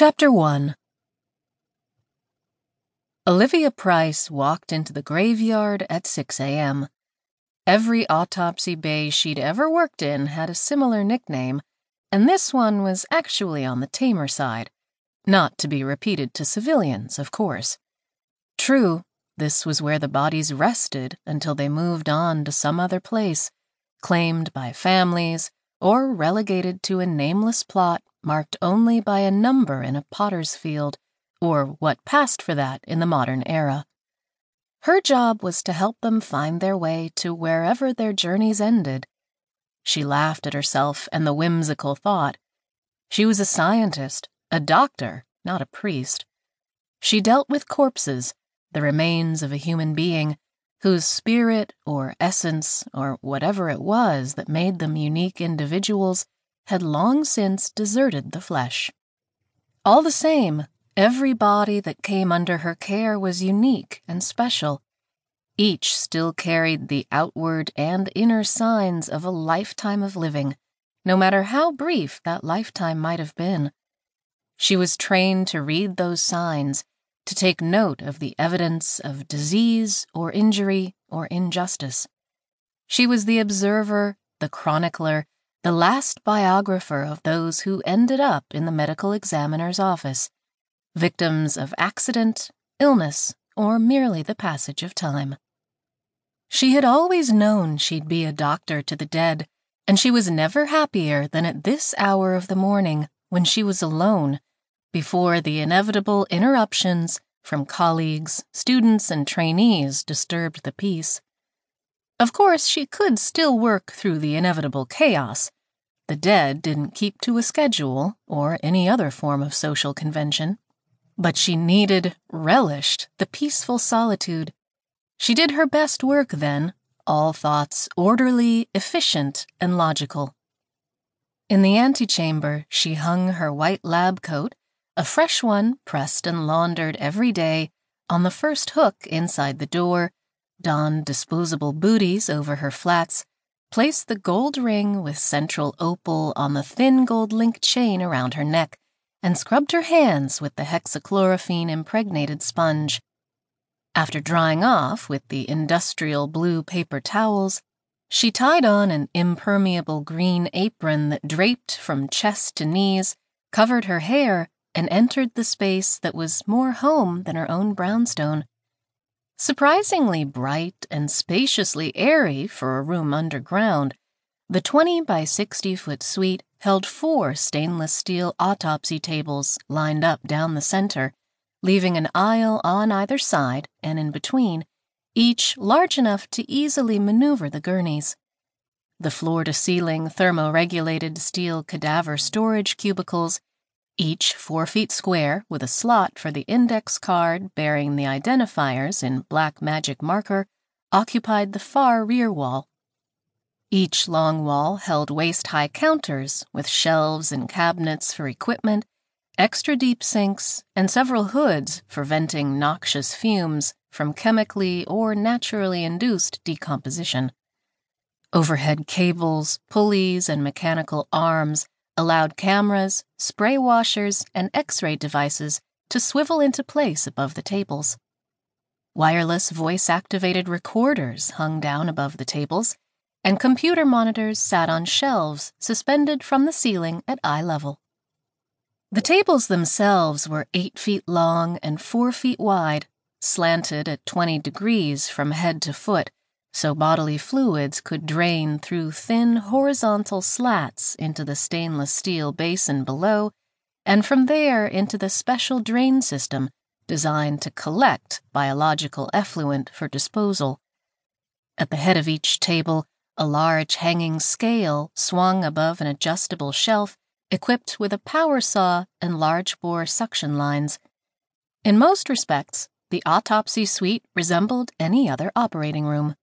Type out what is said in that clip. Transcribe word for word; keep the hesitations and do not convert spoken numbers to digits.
Chapter one. Olivia Price walked into the graveyard at six a m Every autopsy bay she'd ever worked in had a similar nickname, and this one was actually on the tamer side, not to be repeated to civilians, of course. True, this was where the bodies rested until they moved on to some other place, claimed by families or relegated to a nameless plot marked only by a number in a potter's field, or what passed for that in the modern era. Her job was to help them find their way to wherever their journeys ended. She laughed at herself and the whimsical thought. She was a scientist, a doctor, not a priest. She dealt with corpses, the remains of a human being, whose spirit or essence or whatever it was that made them unique individuals had long since deserted the flesh. All the same, every body that came under her care was unique and special. Each still carried the outward and inner signs of a lifetime of living, no matter how brief that lifetime might have been. She was trained to read those signs, to take note of the evidence of disease or injury or injustice. She was the observer, the chronicler, the last biographer of those who ended up in the medical examiner's office, victims of accident, illness, or merely the passage of time. She had always known she'd be a doctor to the dead, and she was never happier than at this hour of the morning when she was alone, before the inevitable interruptions from colleagues, students, and trainees disturbed the peace. Of course, she could still work through the inevitable chaos. The dead didn't keep to a schedule or any other form of social convention. But she needed, relished, the peaceful solitude. She did her best work then, all thoughts orderly, efficient, and logical. In the antechamber, she hung her white lab coat, a fresh one pressed and laundered every day, on the first hook inside the door, donned disposable booties over her flats, placed the gold ring with central opal on the thin gold link chain around her neck, and scrubbed her hands with the hexachlorophene-impregnated sponge. After drying off with the industrial blue paper towels, she tied on an impermeable green apron that draped from chest to knees, covered her hair, and entered the space that was more home than her own brownstone. Surprisingly bright and spaciously airy for a room underground, the twenty by sixty foot suite held four stainless steel autopsy tables lined up down the center, leaving an aisle on either side and in between, each large enough to easily maneuver the gurneys. The floor-to-ceiling thermoregulated steel cadaver storage cubicles, each four feet square with a slot for the index card bearing the identifiers in black magic marker, occupied the far rear wall. Each long wall held waist-high counters with shelves and cabinets for equipment, extra deep sinks, and several hoods for venting noxious fumes from chemically or naturally induced decomposition. Overhead cables, pulleys, and mechanical arms allowed cameras, spray washers, and X-ray devices to swivel into place above the tables. Wireless voice-activated recorders hung down above the tables, and computer monitors sat on shelves suspended from the ceiling at eye level. The tables themselves were eight feet long and four feet wide, slanted at twenty degrees from head to foot, so bodily fluids could drain through thin horizontal slats into the stainless steel basin below, and from there into the special drain system designed to collect biological effluent for disposal. At the head of each table, a large hanging scale swung above an adjustable shelf equipped with a power saw and large-bore suction lines. In most respects, the autopsy suite resembled any other operating room.